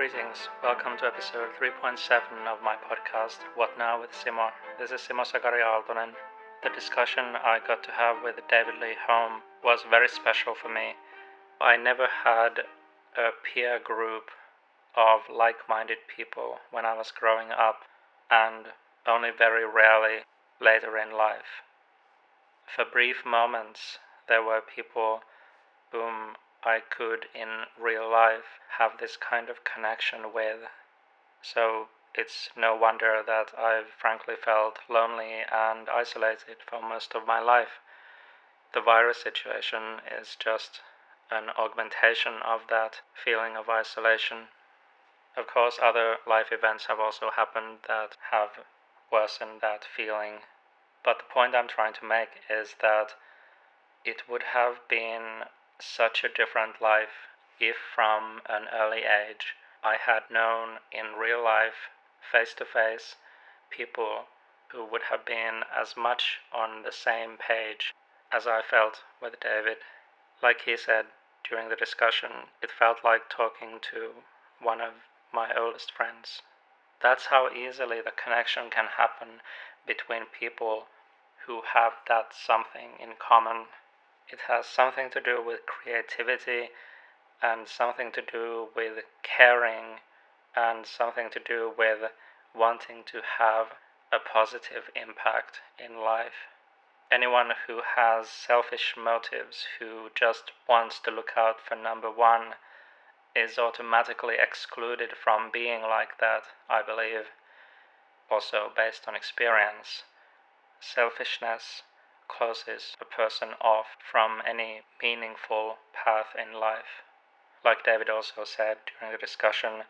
Greetings, welcome to episode 3.7 of my podcast, What Now with Simo. This is Simo Sakari Aaltonen. The discussion I got to have with David Lee Holm was very special for me. I never had a peer group of like-minded people when I was growing up, and only very rarely later in life. For brief moments, there were people whom I could in real life have this kind of connection with. So it's no wonder that I've frankly felt lonely and isolated for most of my life. The virus situation is just an augmentation of that feeling of isolation. Of course, other life events have also happened that have worsened that feeling. But the point I'm trying to make is that it would have been such a different life if from an early age I had known in real life, face-to-face, people who would have been as much on the same page as I felt with David. Like he said during the discussion, it felt like talking to one of my oldest friends. That's how easily the connection can happen between people who have that something in common. It has something to do with creativity and something to do with caring and something to do with wanting to have a positive impact in life. Anyone who has selfish motives, who just wants to look out for number one, is automatically excluded from being like that, I believe, also based on experience. Selfishness closes a person off from any meaningful path in life. Like David also said during the discussion,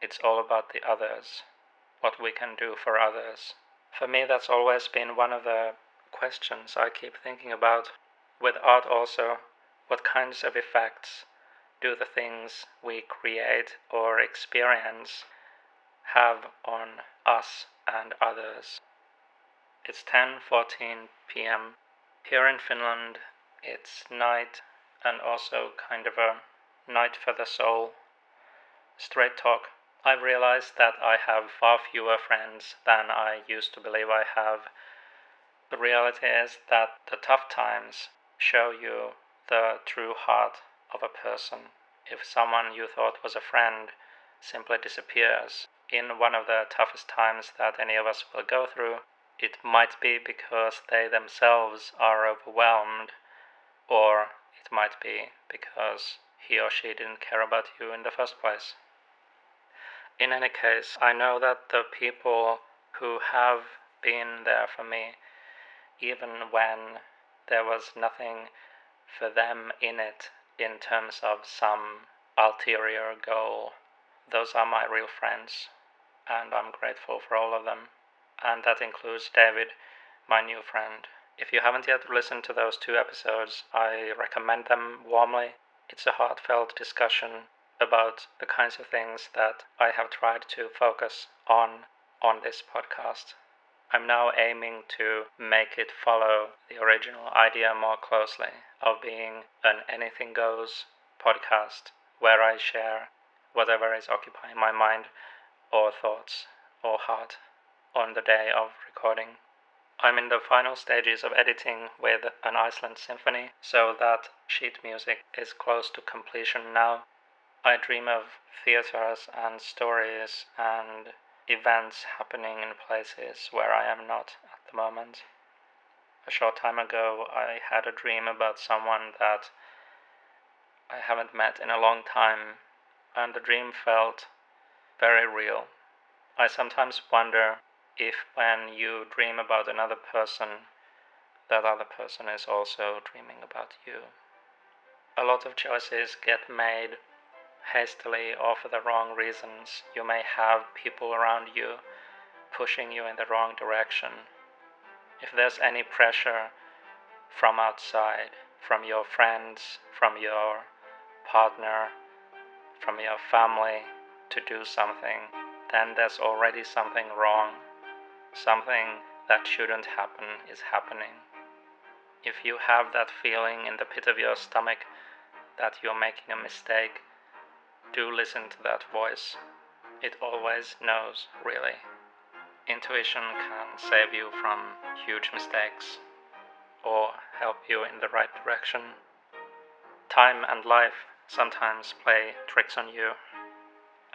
it's all about the others, what we can do for others. For me, that's always been one of the questions I keep thinking about. With art also, what kinds of effects do the things we create or experience have on us and others? It's 10:14 p.m. Here in Finland, it's night and also kind of a night for the soul. Straight talk. I've realized that I have far fewer friends than I used to believe I have. The reality is that the tough times show you the true heart of a person. If someone you thought was a friend simply disappears in one of the toughest times that any of us will go through, it might be because they themselves are overwhelmed, or it might be because he or she didn't care about you in the first place. In any case, I know that the people who have been there for me, even when there was nothing for them in it in terms of some ulterior goal, those are my real friends, and I'm grateful for all of them. And that includes David, my new friend. If you haven't yet listened to those two episodes, I recommend them warmly. It's a heartfelt discussion about the kinds of things that I have tried to focus on this podcast. I'm now aiming to make it follow the original idea more closely of being an Anything Goes podcast, where I share whatever is occupying my mind or thoughts or heart on the day of recording. I'm in the final stages of editing with an Iceland Symphony, so that sheet music is close to completion now. I dream of theaters and stories and events happening in places where I am not at the moment. A short time ago, I had a dream about someone that I haven't met in a long time, and the dream felt very real. I sometimes wonder if when you dream about another person, that other person is also dreaming about you. A lot of choices get made hastily or for the wrong reasons. You may have people around you pushing you in the wrong direction. If there's any pressure from outside, from your friends, from your partner, from your family to do something, then there's already something wrong. Something that shouldn't happen is happening. If you have that feeling in the pit of your stomach that you're making a mistake, do listen to that voice. It always knows, really. Intuition can save you from huge mistakes, or help you in the right direction. Time and life sometimes play tricks on you,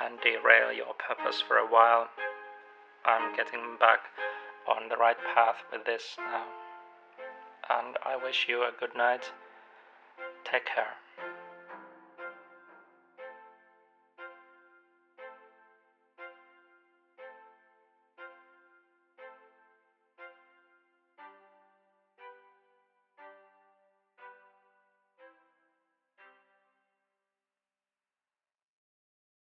and derail your purpose for a while. I'm getting back on the right path with this now, and I wish you a good night. Take care.